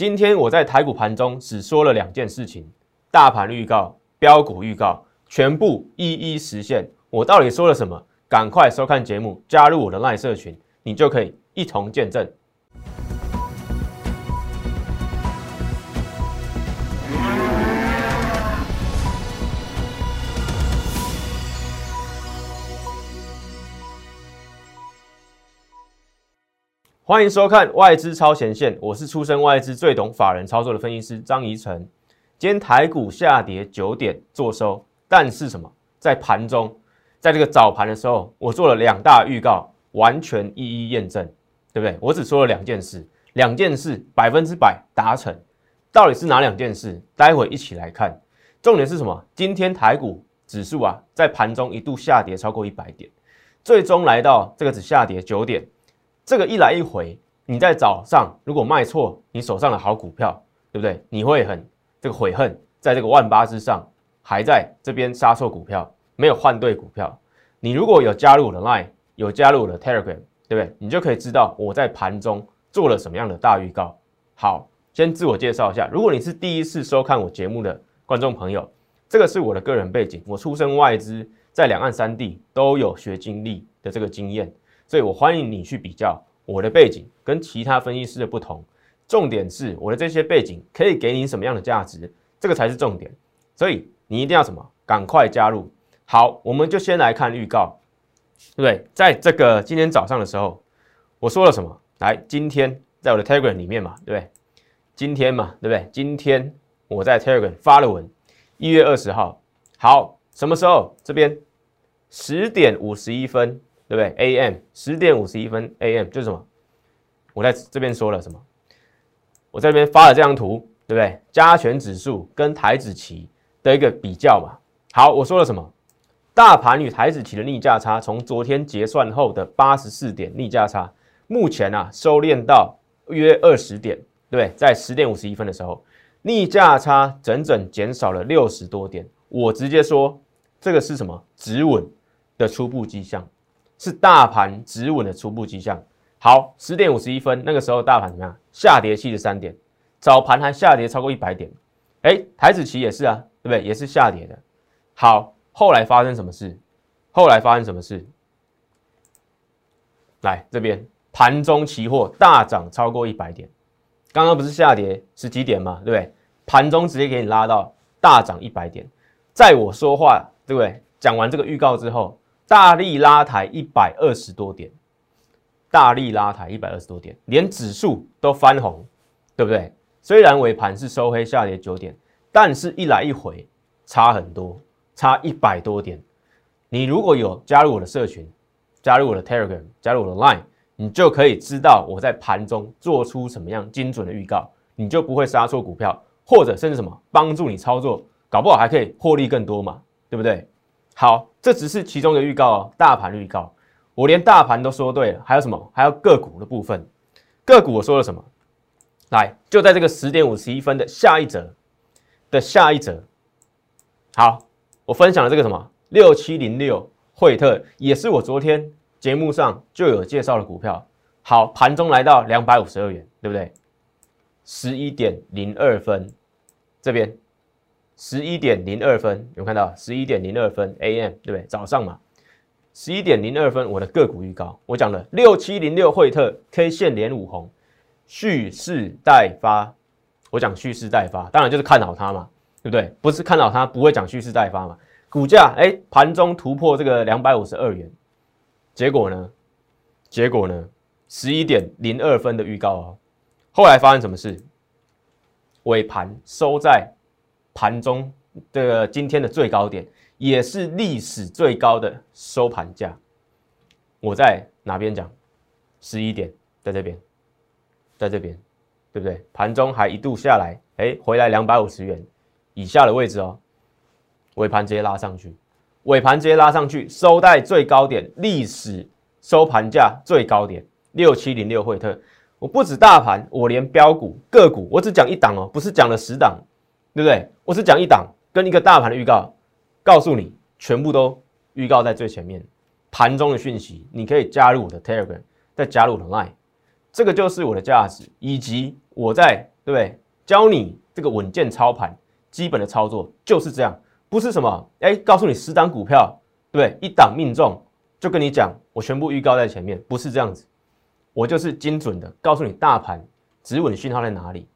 今天我在台股盘中只说了2件事情，大盘预告、标股预告，全部一一实现。我到底说了什么？赶快收看节目，加入我的 LINE 社群，你就可以一同见证。欢迎收看外资超前线，我是出身外资最懂法人操作的分析师张怡成。今天台股下跌9点做收，但是什么？在盘中，在这个早盘的时候，我做了2大预告，完全一一验证，对不对？我只说了2件事，2件事100%达成。到底是哪2件事？待会一起来看。重点是什么？今天台股指数啊，在盘中一度下跌超过100点，最终来到这个只下跌9点。这个一来一回，你在早上如果卖错你手上的好股票，对不对？你会很悔恨，在这个万8之上还在这边杀错股票，没有换对股票。你如果有加入我的 LINE， 有加入我的 Telegram， 对不对？你就可以知道我在盘中做了什么样的大预告。好，先自我介绍一下。如果你是第一次收看我节目的观众朋友，这个是我的个人背景，我出身外资，在两岸3地都有学经历的这个经验。所以我欢迎你去比较我的背景跟其他分析师的不同，重点是我的这些背景可以给你什么样的价值，这个才是重点。所以你一定要什么？赶快加入。好，我们就先来看预告，对不对？在这个今天早上的时候，我说了什么？来，今天在我的 Telegram 里面嘛，对不对？今天嘛，对不对？今天我在 Telegram 发了文，1月20号。好，什么时候？这边10点51分。对不对 ？AM 10点51分 AM 就是什么？我在这边说了什么？我在这边发了这张图，对不对？加权指数跟台指期的一个比较嘛。好，我说了什么？大盘与台指期的逆价差，从昨天结算后的84点逆价差，目前啊收敛到约20点，对不对？在10点51分的时候，逆价差整整减少了60多点。我直接说，这个是什么？止稳的初步迹象。是大盘止稳的初步迹象。好，10点51分那个时候大盘怎么样？下跌73点，早盘还下跌超过100点。哎，台指期也是啊，对不对？也是下跌的。好，后来发生什么事？后来发生什么事？来这边，盘中期货大涨超过100点。刚刚不是下跌10几点吗？对不对？盘中直接给你拉到大涨100点。在我说话，对不对？讲完这个预告之后。大力拉抬120多点，大力拉抬120多点，连指数都翻红，对不对？虽然尾盘是收黑下跌9点，但是一来一回差很多，差100多点。你如果有加入我的社群，加入我的 Telegram， 加入我的 LINE， 你就可以知道我在盘中做出什么样精准的预告，你就不会杀错股票，或者甚至什么帮助你操作，搞不好还可以获利更多嘛，对不对？好，这只是其中的预告哦，大盘预告，我连大盘都说对了，还有什么？还有个股的部分，个股我说了什么？来，就在这个10点51分的下一则。好，我分享了这个什么6706惠特，也是我昨天节目上就有介绍的股票。好，盘中来到252元，对不对？11点02分，这边。11点02分，有没有看到？11点02分 AM， 对不对？早上嘛，11点02分，我的个股预告，我讲了6706惠特 K 线连5红，蓄势待发。我讲蓄势待发，当然就是看好它嘛，对不对？不是看好它，不会讲蓄势待发嘛。股价哎，盘中突破这个252元，结果呢？11点02分的预告哦，后来发生什么事？尾盘收在。盘中的今天的最高点，也是历史最高的收盘价。我在哪边讲？11点，在这边，对不对？盘中还一度下来，哎，回来250元以下的位置哦。尾盘直接拉上去，收在最高点，历史收盘价最高点6706惠特。我不止大盘，我连标股个股，我只讲一档哦，不是讲了10档。对不对？我只讲一档跟一个大盘的预告，告诉你全部都预告在最前面。盘中的讯息，你可以加入我的 Telegram， 再加入我的 LINE， 这个就是我的价值，以及我在对不对？教你这个稳健操盘基本的操作就是这样，不是什么哎告诉你10档股票，对不对？1档命中就跟你讲我全部预告在前面，不是这样子。我就是精准的告诉你大盘止稳讯号在哪里，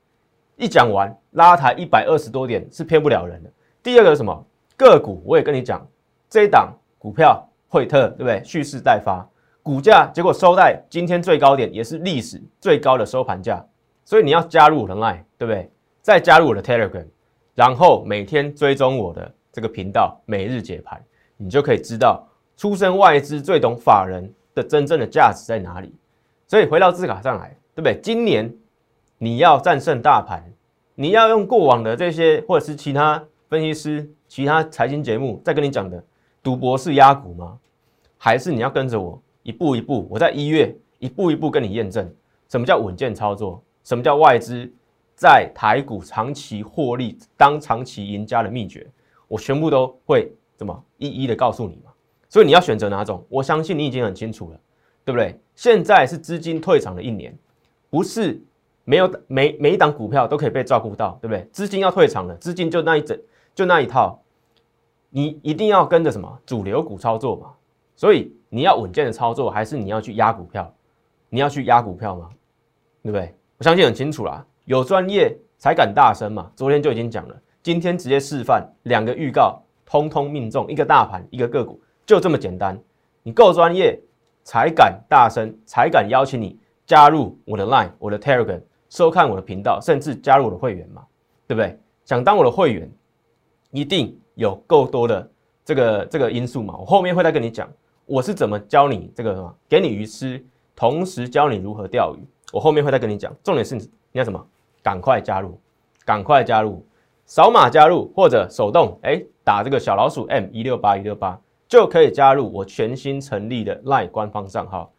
一讲完拉抬120多点是骗不了人的。第二个是什么？个股我也跟你讲，这一档股票惠特，对不对？蓄势待发，股价结果收在今天最高点，也是历史最高的收盘价。所以你要加入我的 LINE， 对不对？再加入我的 Telegram， 然后每天追踪我的这个频道，每日解盘，你就可以知道出身外资最懂法人的真正的价值在哪里。所以回到字卡上来，对不对？今年你要战胜大盘，你要用过往的这些或者是其他分析师、其他财经节目在跟你讲的赌博式押股吗？还是你要跟着我一步一步，我在1月一步一步跟你验证什么叫稳健操作，什么叫外资在台股长期获利、当长期赢家的秘诀，我全部都会怎么一一的告诉你嘛。所以你要选择哪种，我相信你已经很清楚了，对不对？现在是资金退场的一年，不是每一档股票都可以被照顾到，对不对？资金要退场了，资金就那一套，你一定要跟着什么主流股操作嘛。所以你要稳健的操作，还是你要去压股票？你要去压股票吗？对不对？我相信很清楚啦，有专业才敢大声嘛。昨天就已经讲了，今天直接示范2个预告，通通命中，一个大盘，一个个股，就这么简单。你够专业，才敢大声，才敢邀请你加入我的 LINE、我的 Telegram， 收看我的频道，甚至加入我的会员嘛，对不对？想当我的会员，一定有够多的这个因素嘛。我后面会再跟你讲，我是怎么教你这个什么，给你鱼吃，同时教你如何钓鱼。我后面会再跟你讲，重点是你要什么？赶快加入，赶快加入，扫码加入或者手动打这个小老鼠 M168168 就可以加入我全新成立的 LINE 官方账号。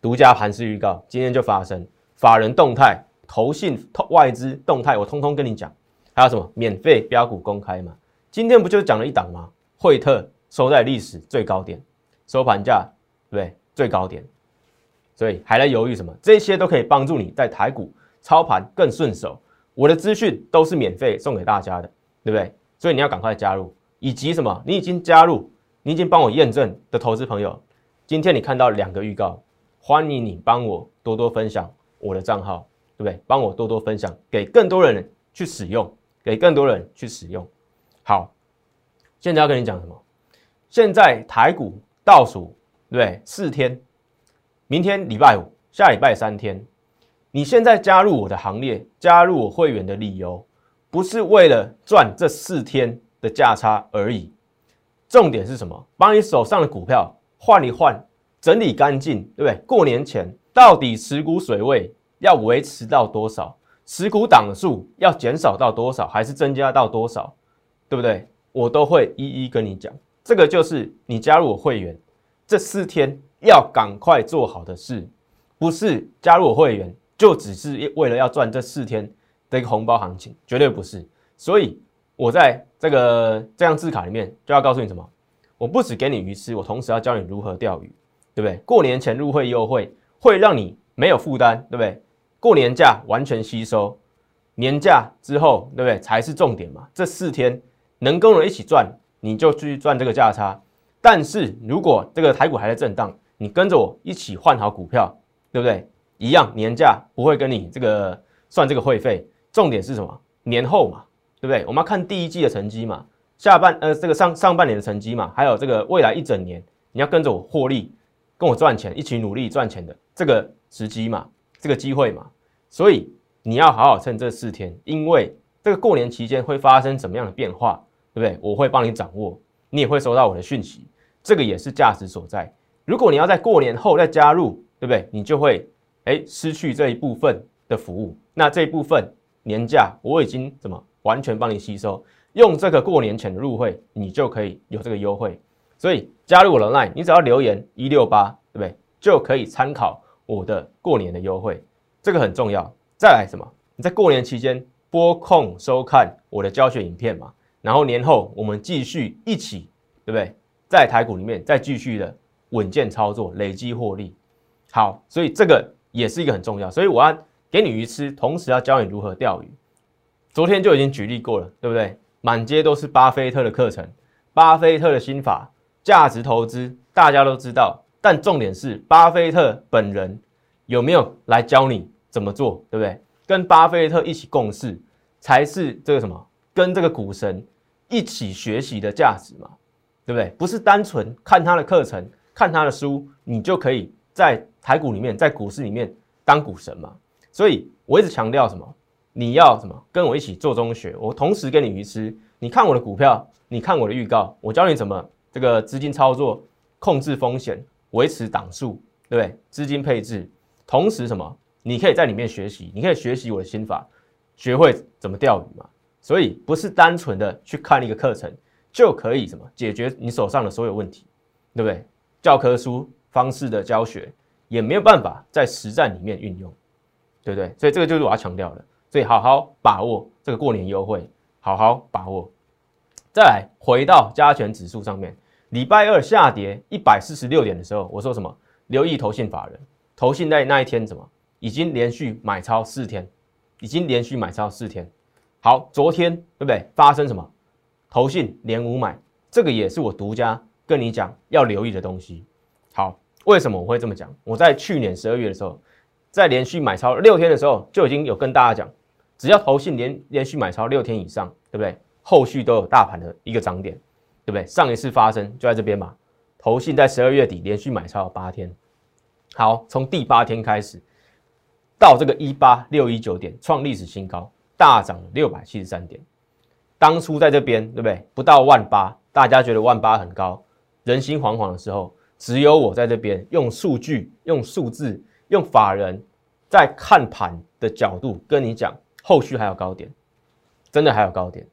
独家盘势预告，今天就发生法人动态、投信外资动态，我通通跟你讲。还有什么免费标股公开嘛？今天不就讲了一档吗？惠特收在历史最高点，收盘价对不对？最高点，所以还在犹豫什么？这些都可以帮助你在台股操盘更顺手。我的资讯都是免费送给大家的，对不对？所以你要赶快加入，以及什么？你已经加入，你已经帮我验证的投资朋友，今天你看到2个预告，欢迎你帮我多多分享我的账号，对不对？帮我多多分享，给更多人去使用，给更多人去使用。好，现在要跟你讲什么？现在台股倒数，对不对？4天，明天礼拜5，下礼拜3天。你现在加入我的行列，加入我会员的理由，不是为了赚这4天的价差而已。重点是什么？把你手上的股票换一换，整理干净，对不对？过年前到底持股水位要维持到多少？持股档数要减少到多少？还是增加到多少？对不对？我都会一一跟你讲。这个就是你加入我会员这4天要赶快做好的事，不是加入我会员就只是为了要赚这4天的一个红包行情，绝对不是。所以我在这张字卡里面就要告诉你什么？我不只给你鱼吃，我同时要教你如何钓鱼，对不对？过年前入会优惠会让你没有负担，对不对？过年假完全吸收，年假之后，对不对？才是重点嘛。这4天能跟我一起赚，你就去赚这个价差。但是如果这个台股还在震荡，你跟着我一起换好股票，对不对？一样年假不会跟你这个算这个会费，重点是什么？年后嘛，对不对？我们要看第一季的成绩嘛，上半年的成绩嘛，还有这个未来一整年你要跟着我获利，跟我赚钱，一起努力赚钱的这个时机嘛，这个机会嘛。所以你要好好趁这4天，因为这个过年期间会发生什么样的变化，对不对？我会帮你掌握，你也会收到我的讯息，这个也是价值所在。如果你要在过年后再加入，对不对？你就会失去这一部分的服务，那这一部分年假我已经怎么完全帮你吸收，用这个过年前的入会，你就可以有这个优惠。所以加入我的 LINE， 你只要留言168，对不对？就可以参考我的过年的优惠，这个很重要。再来什么？你在过年期间拨空收看我的教学影片嘛，然后年后我们继续一起，对不对？在台股里面再继续的稳健操作，累积获利。好，所以这个也是一个很重要，所以我要给你鱼吃，同时要教你如何钓鱼。昨天就已经举例过了，对不对？满街都是巴菲特的课程，巴菲特的心法，价值投资，大家都知道。但重点是，巴菲特本人有没有来教你怎么做，对不对？跟巴菲特一起共事，才是这个什么，跟这个股神一起学习的价值嘛，对不对？不是单纯看他的课程、看他的书，你就可以在台股里面、在股市里面当股神嘛。所以我一直强调什么？你要什么？跟我一起做中学，我同时给你鱼吃。你看我的股票，你看我的预告，我教你怎么这个资金操作、控制风险、维持档数，对不对？资金配置，同时什么？你可以在里面学习，你可以学习我的心法，学会怎么钓鱼嘛。所以不是单纯的去看一个课程就可以什么解决你手上的所有问题，对不对？教科书方式的教学也没有办法在实战里面运用，对不对？所以这个就是我要强调的。所以好好把握这个过年优惠，好好把握。再来回到加权指数上面，礼拜二下跌146点的时候，我说什么？留意投信法人，投信在那一天什么已经连续买超4天，已经连续买超4天。好，昨天对不对？发生什么？投信连5买，这个也是我独家跟你讲要留意的东西。好，为什么我会这么讲？我在去年12月的时候，在连续买超6天的时候，就已经有跟大家讲，只要投信连续买超6天以上，对不对？后续都有大盘的一个涨点，对不对？上一次发生就在这边嘛，投信在12月底连续买超8天，好，从第8天开始，到这个18619点创历史新高，大涨673点。当初在这边，对不对？不到18000，大家觉得18000很高，人心惶惶的时候，只有我在这边用数据、用数字、用法人在看盘的角度跟你讲，后续还有高点，真的还有高点。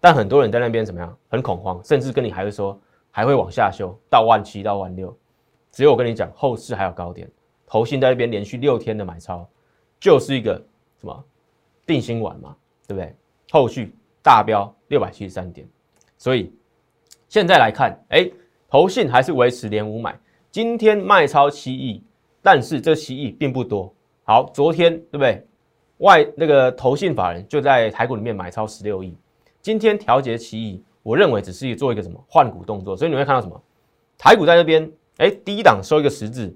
但很多人在那边怎么样？很恐慌，甚至跟你还会说还会往下修到17000到16000。只有我跟你讲，后市还有高点。投信在那边连续6天的买超，就是一个什么定心丸嘛，对不对？后续大标673点，所以现在来看，投信还是维持连5买，今天卖超7亿，但是这7亿并不多。好，昨天对不对？那个投信法人就在台股里面买超16亿，今天调节7亿，我认为只是做一个什么换股动作，所以你会看到什么？台股在这边，低档收一个十字，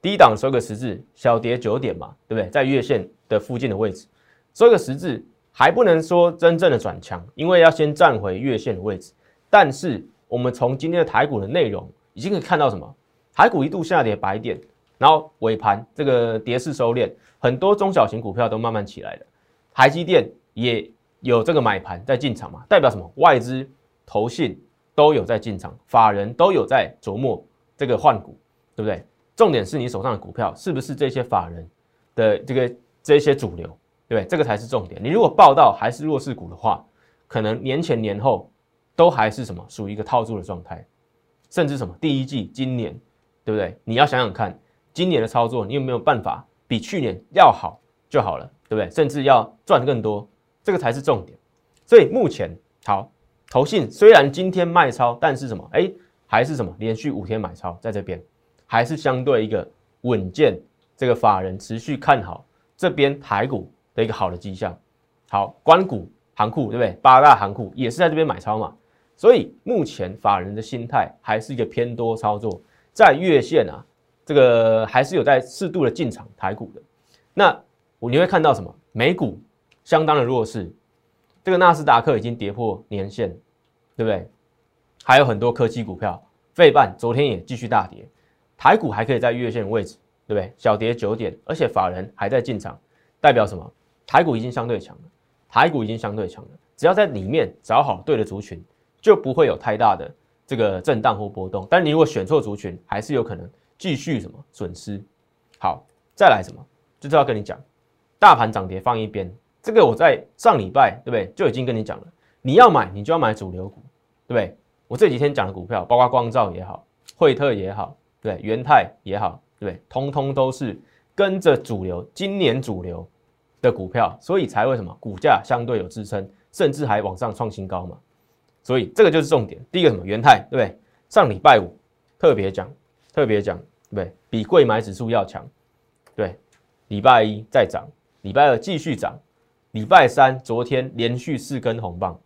低档收一个十字，小跌9点嘛，对不对？在月线的附近的位置，收一个十字。还不能说真正的转强，因为要先站回月线的位置。但是我们从今天的台股的内容已经可以看到什么？台股一度下跌100点，然后尾盘这个跌势收敛，很多中小型股票都慢慢起来了。台积电也有这个买盘在进场嘛，代表什么？外资、投信都有在进场，法人都有在琢磨这个换股，对不对？重点是你手上的股票是不是这些法人的这些主流？对，这个才是重点。你如果报到还是弱势股的话，可能年前年后都还是什么属于一个套住的状态，甚至什么第一季今年，对不对？你要想想看，今年的操作你有没有办法比去年要好就好了，对不对？甚至要赚更多，这个才是重点。所以目前好，投信虽然今天卖超，但是什么？还是什么连续5天买超，在这边还是相对一个稳健，这个法人持续看好这边台股的一个好的迹象。好，官股、航库，对不对？8大航库也是在这边买超嘛，所以目前法人的心态还是一个偏多操作，在月线啊，这个还是有在适度的进场台股的。那你会看到什么？美股相当的弱势，这个纳斯达克已经跌破年线，对不对？还有很多科技股票，费半昨天也继续大跌，台股还可以在月线位置，对不对？小跌9点，而且法人还在进场，代表什么？台股已经相对强了，台股已经相对强了。只要在里面找好对的族群，就不会有太大的这个震荡或波动。但你如果选错族群，还是有可能继续什么损失。好，再来什么？就是要跟你讲，大盘涨跌放一边，这个我在上礼拜对不对就已经跟你讲了。你要买，你就要买主流股，对不对？我这几天讲的股票，包括光罩也好，惠特也好，对不对？元泰也好，对不对？通通都是跟着主流，今年主流的股票，所以才会什么股价相对有支撑，甚至还往上创新高嘛。所以这个就是重点。第一个什么？元泰，对不对？上礼拜五特别讲，对不对？比贵买指数要强，对。礼拜一再涨，礼拜二继续涨，礼拜三昨天连续4根红棒，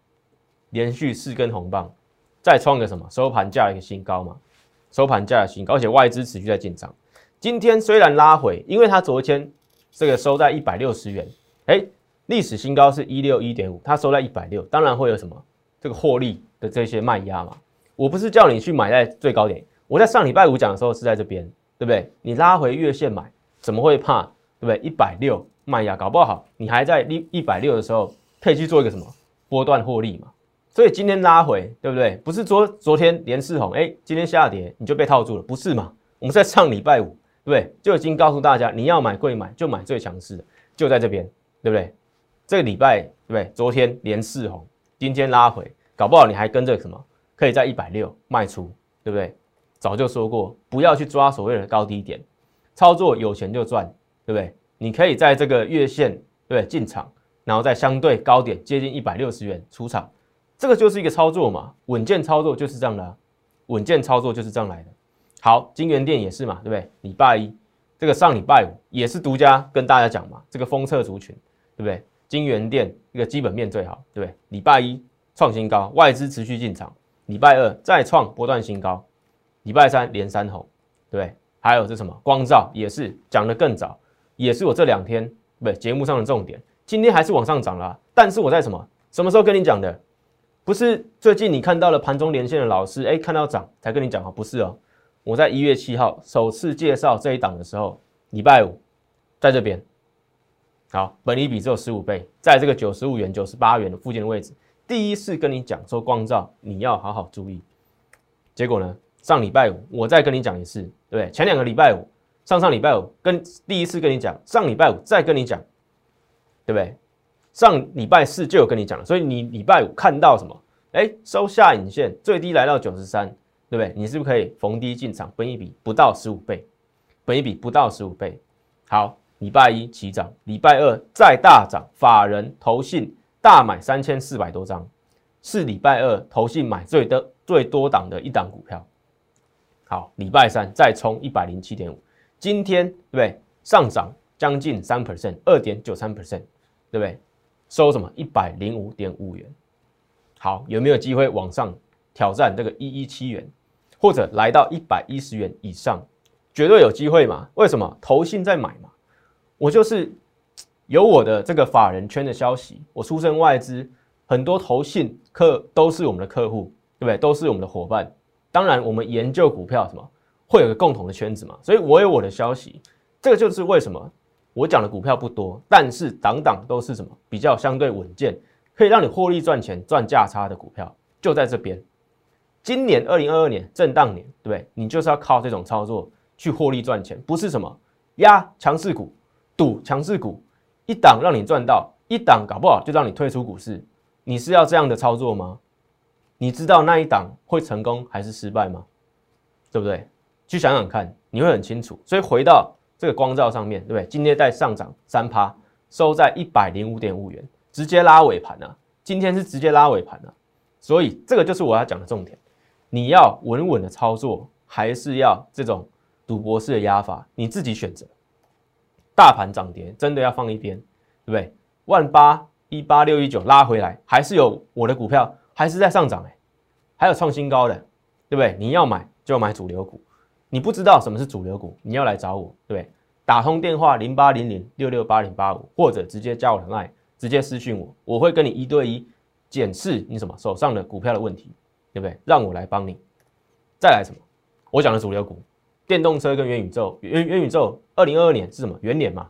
连续4根红棒，再创个什么收盘价的一个新高嘛，收盘价的新高，而且外资持续在进场。今天虽然拉回，因为它昨天这个收在160元，哎，历史新高是 161.5， 它收在160，当然会有什么这个获利的这些卖压嘛。我不是叫你去买在最高点，我在上礼拜五讲的时候是在这边，对不对？你拉回月线买，怎么会怕？对不对？ 160卖压，搞不好你还在160的时候可以去做一个什么波段获利嘛。所以今天拉回，对不对？不是说昨天连四红，哎，今天下跌你就被套住了，不是嘛？我们在上礼拜五，对不对？就已经告诉大家，你要买贵买就买最强势的，就在这边，对不对？这个礼拜，对不对？昨天连四红，今天拉回，搞不好你还跟着什么可以在160卖出，对不对？早就说过，不要去抓所谓的高低点，操作有钱就赚，对不对？你可以在这个月线，对不对，进场，然后在相对高点接近160元出场，这个就是一个操作嘛，稳健操作就是这样的啊，稳健操作就是这样来的。好，金元电也是嘛，对不对？礼拜一这个上礼拜五也是独家跟大家讲嘛，这个封测族群，对不对？金元电一个基本面最好，对不对？礼拜一创新高，外资持续进场，礼拜二再创波段新高，礼拜三连三红，对不对？还有这什么光罩也是讲得更早。也是我这两天不节目上的重点，今天还是往上涨了啊，但是我在什么时候跟你讲的？不是最近你看到了盘中连线的老师，哎，看到涨才跟你讲啊，不是哦。我在1月7号首次介绍这一档的时候，礼拜五在这边，好，本益比只有15倍，在这个95元、98元的附近的位置，第一次跟你讲说光罩你要好好注意。结果呢，上礼拜五我再跟你讲一次，对不对？前两个礼拜五。上礼拜五跟第一次跟你讲，上礼拜五再跟你讲，对不对？上礼拜四就有跟你讲了，所以你礼拜五看到什么？哎，收下影线，最低来到 93， 对不对？你是不是可以逢低进场？本益比不到15倍，本益比不到15倍。好，礼拜一起涨，礼拜二再大涨，法人投信大买3400多张，是礼拜二投信买最多档的一档股票。好，礼拜三再冲 107.5。今天对不对上涨将近 3%， 2.93%， 对不对？收什么 105.5 元。好，有没有机会往上挑战这个117元，或者来到110元以上？绝对有机会嘛？为什么？投信在买嘛。我就是有我的这个法人圈的消息，我出身外资，很多投信客都是我们的客户，对不对？都是我们的伙伴。当然，我们研究股票什么？会有个共同的圈子嘛，所以我有我的消息，这个就是为什么我讲的股票不多，但是档档都是什么比较相对稳健，可以让你获利赚钱赚价差的股票，就在这边。今年2022年震荡年，对不对？你就是要靠这种操作去获利赚钱，不是什么压强势股、赌强势股，一档让你赚到，一档搞不好就让你退出股市，你是要这样的操作吗？你知道那一档会成功还是失败吗？对不对？去想想看，你会很清楚。所以回到这个光罩上面，对不对？今天在上涨 3%， 收在 105.5 元，直接拉尾盘啊！今天是直接拉尾盘啊！所以这个就是我要讲的重点。你要稳稳的操作，还是要这种赌博式的压法？你自己选择。大盘涨跌真的要放一边，对不对？18619拉回来，还是有我的股票还是在上涨哎，还有创新高的，对不对？你要买就要买主流股。你不知道什么是主流股，你要来找我，对不对？打通电话0800668085，或者直接加我的 LINE， 直接私讯我，我会跟你1对1检视你什么手上的股票的问题，对不对？让我来帮你。再来什么？我讲的主流股，电动车跟元宇宙，元宇宙2022年是什么？元年嘛。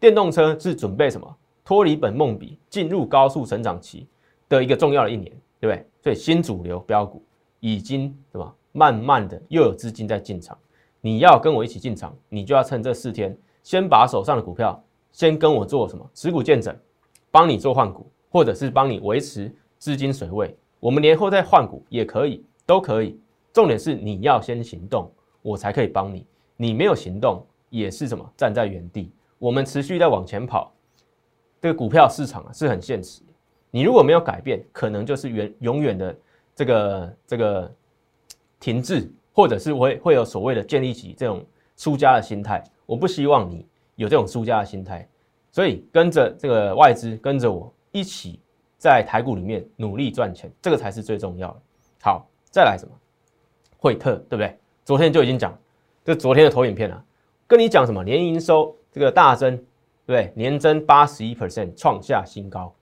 电动车是准备什么？脱离本梦比，进入高速成长期的一个重要的一年，对不对？所以新主流标股已经什么？慢慢的又有资金在进场，你要跟我一起进场，你就要趁这4天先把手上的股票先跟我做什么持股见证，帮你做换股，或者是帮你维持资金水位，我们年后再换股也可以，都可以。重点是你要先行动，我才可以帮你。你没有行动也是什么站在原地，我们持续在往前跑。这个股票市场啊是很现实，你如果没有改变，可能就是永远的这个。停滞，或者是会有所谓的建立起这种输家的心态。我不希望你有这种输家的心态，所以跟着这个外资，跟着我一起在台股里面努力赚钱，这个才是最重要的。好，再来什么？惠特，对不对？昨天就已经讲，这昨天的投影片啊，跟你讲什么？年营收这个大增，对不对？年增 81%， 创下新高。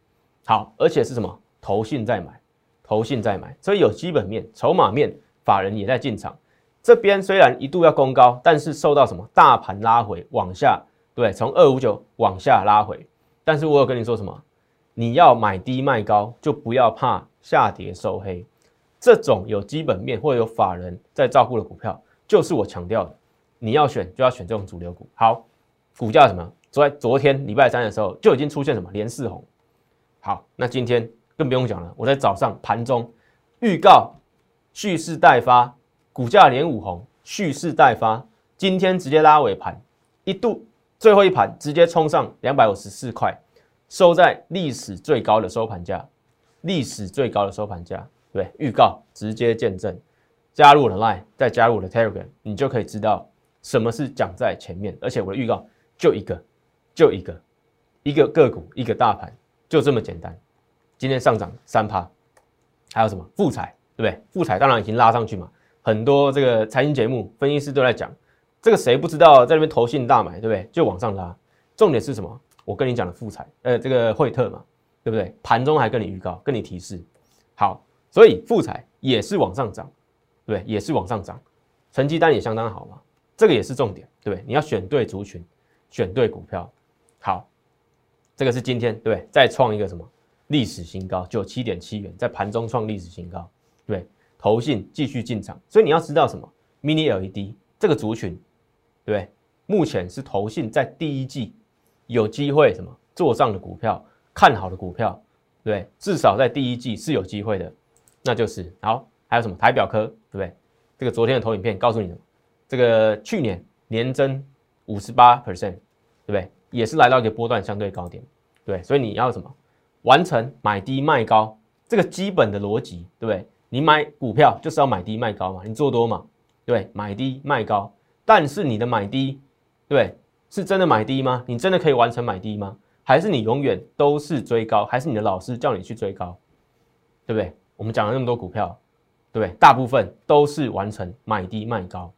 好，而且是什么？投信在买，投信在买，所以有基本面、筹码面，法人也在进场。这边虽然一度要攻高，但是受到什么大盘拉回往下，对，从259往下拉回。但是我有跟你说什么？你要买低卖高，就不要怕下跌收黑。这种有基本面或者有法人在照顾的股票，就是我强调的，你要选就要选这种主流股。好，股价什么？昨天礼拜三的时候就已经出现什么连四红。好，那今天更不用讲了。我在早上盘中预告，蓄势待发。股价连五红，蓄势待发，今天直接拉尾盘，一度最后一盘直接冲上254块，收在历史最高的收盘价，历史最高的收盘价，对，预告直接见证。加入我的 LINE， 再加入我的 Telegram， 你就可以知道什么是讲在前面，而且我的预告就一个，就一个，一个个股，一个大盘，就这么简单。今天上涨 3%， 还有什么富彩，对不对？富彩当然已经拉上去嘛。很多这个财经节目分析师都在讲，这个谁不知道在那边投信大买，对不对？就往上拉。重点是什么？我跟你讲的富彩，这个惠特嘛，对不对？盘中还跟你预告，跟你提示。好，所以富彩也是往上涨，对不对？也是往上涨，成绩单也相当好嘛。这个也是重点，对不对？你要选对族群，选对股票。好，这个是今天对不对？再创一个什么历史新高，97.7元，在盘中创历史新高，对不对？投信继续进场，所以你要知道什么 ？Mini LED 这个族群，对不对？目前是投信在第一季有机会什么做账的股票，看好的股票，对不对？至少在第一季是有机会的，那就是好。还有什么台表科，对不对？这个昨天的投影片告诉你什么？这个去年年增 58%， 对不对？也是来到一个波段相对高点，对，所以你要什么？完成买低卖高，这个基本的逻辑，对不对？你买股票就是要买低卖高嘛，你做多嘛，对，买低卖高。但是你的买低，对，是真的买低吗？你真的可以完成买低吗？还是你永远都是追高？还是你的老师叫你去追高？对不对？我们讲了那么多股票，对不对？大部分都是完成买低卖高。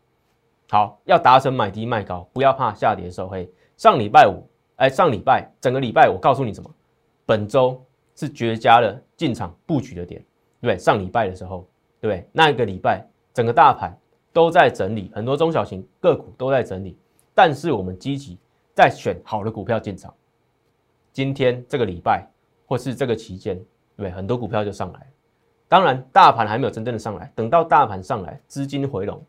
好，要达成买低卖高，不要怕下跌收黑。上礼拜整个礼拜我告诉你什么？本周是绝佳的进场布局的点。对，上礼拜的时候，对不对？那一个礼拜，整个大盘都在整理，很多中小型个股都在整理，但是我们积极在选好的股票进场。今天这个礼拜或是这个期间，对不对？很多股票就上来。当然，大盘还没有真正的上来，等到大盘上来，资金回笼，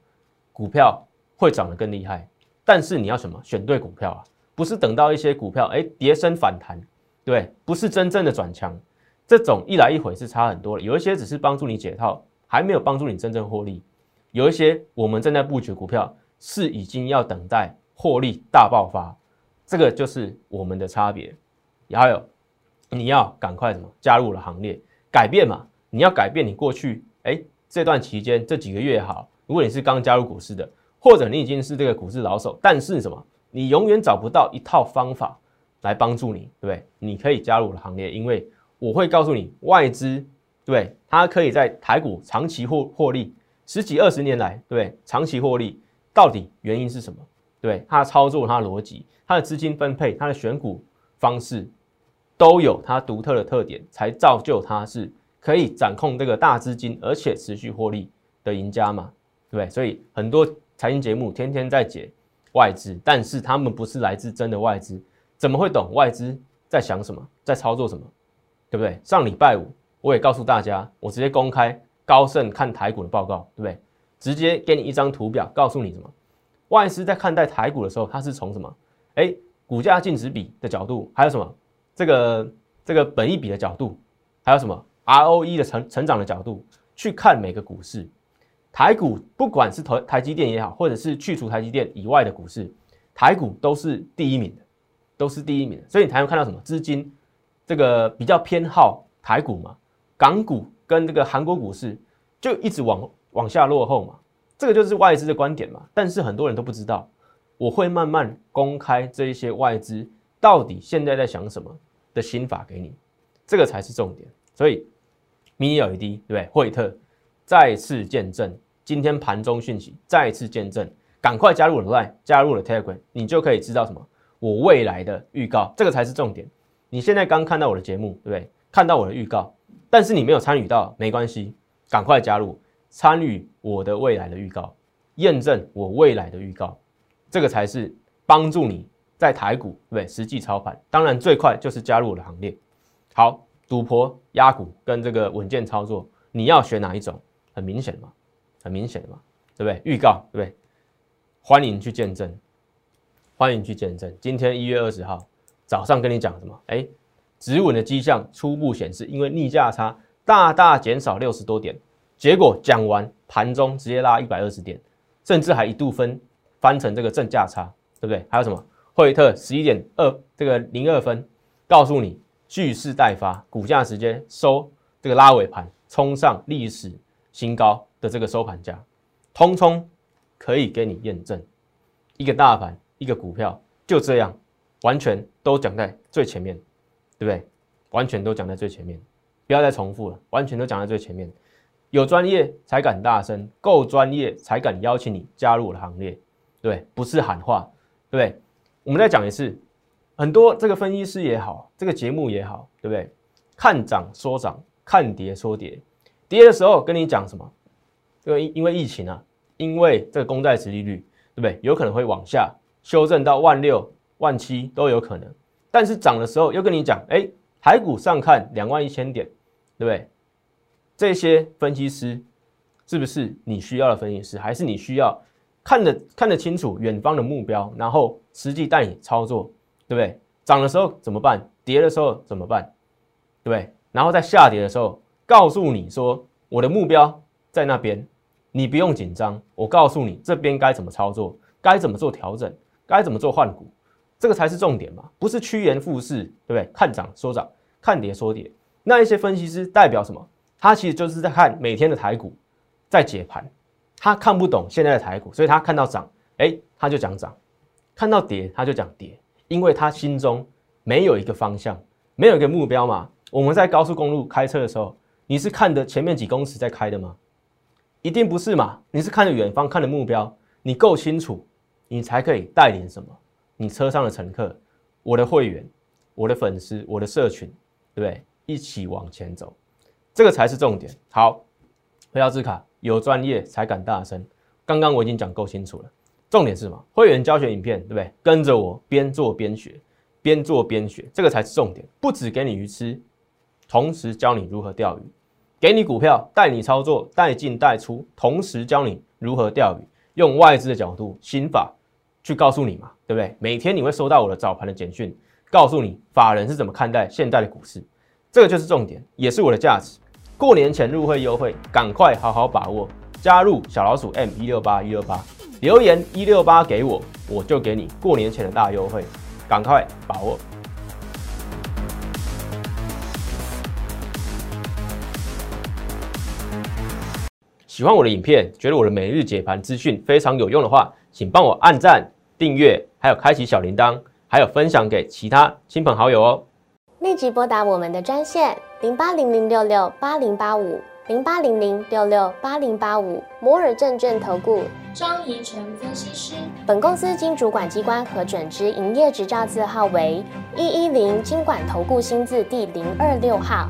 股票会涨得更厉害。但是你要什么？选对股票啊，不是等到一些股票跌升反弹，对不对？不是真正的转强。这种一来一回是差很多的，有一些只是帮助你解套，还没有帮助你真正获利；有一些我们正在布局股票，是已经要等待获利大爆发，这个就是我们的差别。还有，你要赶快什么加入了行列，改变嘛？你要改变你过去这段期间这几个月也好，如果你是刚加入股市的，或者你已经是这个股市老手，但是什么，你永远找不到一套方法来帮助你，对不对？你可以加入了行列，因为我会告诉你，外资对它可以在台股长期获利，十几20年来，对长期获利到底原因是什么？对它的操作、它的逻辑、它的资金分配、它的选股方式，都有它独特的特点，才造就它是可以掌控这个大资金，而且持续获利的赢家嘛，对不对？所以很多财经节目天天在解外资，但是他们不是来自真的外资，怎么会懂外资在想什么，在操作什么？对不对？上礼拜五我也告诉大家，我直接公开高盛看台股的报告，对不对？直接给你一张图表，告诉你什么？外资在看待台股的时候，它是从什么？股价净值比的角度，还有什么？这个本益比的角度，还有什么 ROE 的成长的角度，去看每个股市。台股不管是台积电也好，或者是去除台积电以外的股市，台股都是第一名的，都是第一名的。所以你才会看到什么资金。这个比较偏好台股嘛，港股跟这个韩国股市就一直往下落后嘛，这个就是外资的观点嘛。但是很多人都不知道，我会慢慢公开这一些外资到底现在在想什么的心法给你，这个才是重点。所以 Mini LED 对不对？惠特再次见证今天盘中讯息，再次见证，赶快加入我的 LINE， 加入我的 Telegram， 你就可以知道什么我未来的预告，这个才是重点。你现在刚看到我的节目，对不对？看到我的预告，但是你没有参与到，没关系，赶快加入，参与我的未来的预告，验证我未来的预告，这个才是帮助你在台股对不对实际操盘。当然最快就是加入我的行列。好，赌博、押股跟这个稳健操作，你要选哪一种？很明显嘛，很明显嘛，对不对？预告对不对？欢迎去见证，欢迎去见证。今天1月20号早上跟你讲什么？哎，止稳的迹象初步显示，因为逆价差大大减少60多点，结果讲完盘中直接拉120点，甚至还一度翻成这个正价差，对不对？还有什么惠特11.2这个02分，告诉你蓄势待发，股价直接收这个拉尾盘，冲上历史新高的这个收盘价，通通可以给你验证。一个大盘，一个股票，就这样，完全都讲在最前面，对不对？完全都讲在最前面，不要再重复了，完全都讲在最前面。有专业才敢大声，够专业才敢邀请你加入我的行列，对不对？不是喊话，对不对？我们再讲一次，很多这个分析师也好，这个节目也好，对不对？看涨说涨，看跌说跌，跌的时候跟你讲什么？因为疫情啊，因为这个公债殖利率，对不对？有可能会往下修正到16000、17000都有可能。但是涨的时候又跟你讲，哎，台股上看21000点，对不对？这些分析师是不是你需要的分析师？还是你需要看得清楚远方的目标，然后实际带你操作，对不对？涨的时候怎么办？跌的时候怎么办？对不对？然后在下跌的时候告诉你说我的目标在那边，你不用紧张，我告诉你这边该怎么操作，该怎么做调整，该怎么做换股，这个才是重点嘛，不是趋炎附势，对不对？看涨说涨，看跌说跌。那一些分析师代表什么？他其实就是在看每天的台股在解盘，他看不懂现在的台股，所以他看到涨，哎，他就讲涨；看到跌，他就讲跌，因为他心中没有一个方向，没有一个目标嘛。我们在高速公路开车的时候，你是看着前面几公尺在开的吗？一定不是嘛，你是看着远方，看着目标，你够清楚，你才可以带领什么？你车上的乘客，我的会员，我的粉丝，我的社群，对不对？一起往前走，这个才是重点。好，回到字卡。有专业才敢大声，刚刚我已经讲够清楚了。重点是什么？会员教学影片，对不对？跟着我边做边学，边做边学，这个才是重点。不只给你鱼吃，同时教你如何钓鱼，给你股票，带你操作，带进带出，同时教你如何钓鱼，用外资的角度、心法去告诉你嘛，对不对？每天你会收到我的早盘的简讯，告诉你法人是怎么看待现在的股市，这个就是重点，也是我的价值。过年前入会优惠，赶快好好把握！加入小老鼠 M168168，留言168给我，我就给你过年前的大优惠，赶快把握！喜欢我的影片，觉得我的每日解盘资讯非常有用的话，请帮我按赞、订阅，还有开启小铃铛，还有分享给其他亲朋好友哦。立即拨打我们的专线08006680850800668085摩尔证券投顾张怡诚分析师。本公司经主管机关核准之营业执照字号为110金管投顾新字第026号。